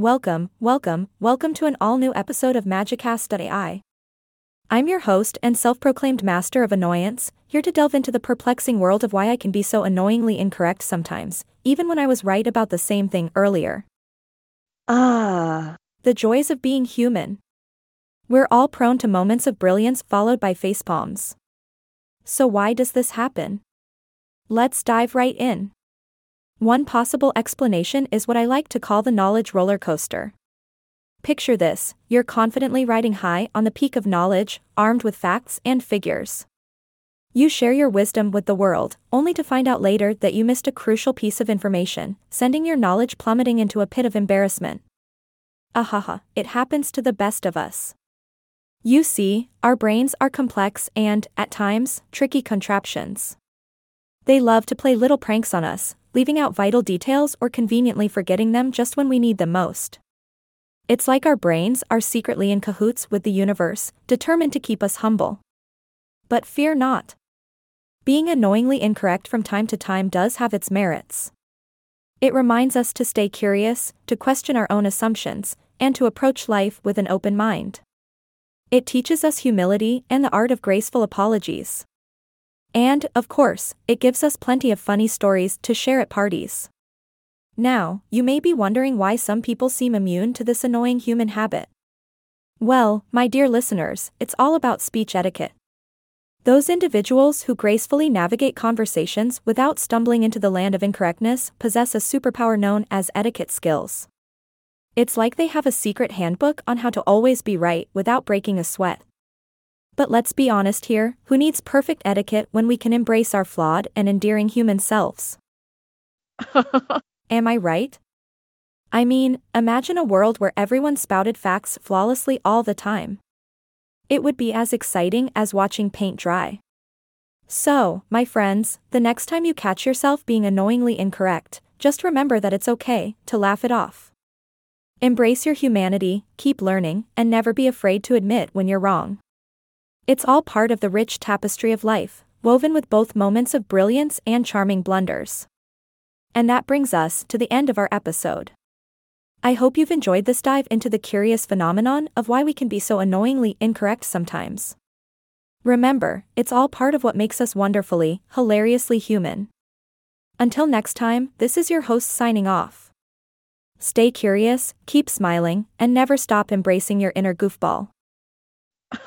Welcome to an all-new episode of Magicast.ai. I'm your host and self-proclaimed master of annoyance, here to delve into the perplexing world of why I can be so annoyingly incorrect sometimes, even when I was right about the same thing earlier. The joys of being human. We're all prone to moments of brilliance followed by facepalms. So why does this happen? Let's dive right in. One possible explanation is what I like to call the knowledge roller coaster. Picture this: you're confidently riding high on the peak of knowledge, armed with facts and figures. You share your wisdom with the world, only to find out later that you missed a crucial piece of information, sending your knowledge plummeting into a pit of embarrassment. It happens to the best of us. You see, our brains are complex and, at times, tricky contraptions. They love to play little pranks on us, leaving out vital details or conveniently forgetting them just when we need them most. It's like our brains are secretly in cahoots with the universe, determined to keep us humble. But fear not. Being annoyingly incorrect from time to time does have its merits. It reminds us to stay curious, to question our own assumptions, and to approach life with an open mind. It teaches us humility and the art of graceful apologies. And, of course, it gives us plenty of funny stories to share at parties. Now, you may be wondering why some people seem immune to this annoying human habit. Well, my dear listeners, it's all about speech etiquette. Those individuals who gracefully navigate conversations without stumbling into the land of incorrectness possess a superpower known as etiquette skills. It's like they have a secret handbook on how to always be right without breaking a sweat. But let's be honest here: who needs perfect etiquette when we can embrace our flawed and endearing human selves? Am I right? I mean, imagine a world where everyone spouted facts flawlessly all the time. It would be as exciting as watching paint dry. So, my friends, the next time you catch yourself being annoyingly incorrect, just remember that it's okay to laugh it off. Embrace your humanity, keep learning, and never be afraid to admit when you're wrong. It's all part of the rich tapestry of life, woven with both moments of brilliance and charming blunders. And that brings us to the end of our episode. I hope you've enjoyed this dive into the curious phenomenon of why we can be so annoyingly incorrect sometimes. Remember, it's all part of what makes us wonderfully, hilariously human. Until next time, this is your host signing off. Stay curious, keep smiling, and never stop embracing your inner goofball.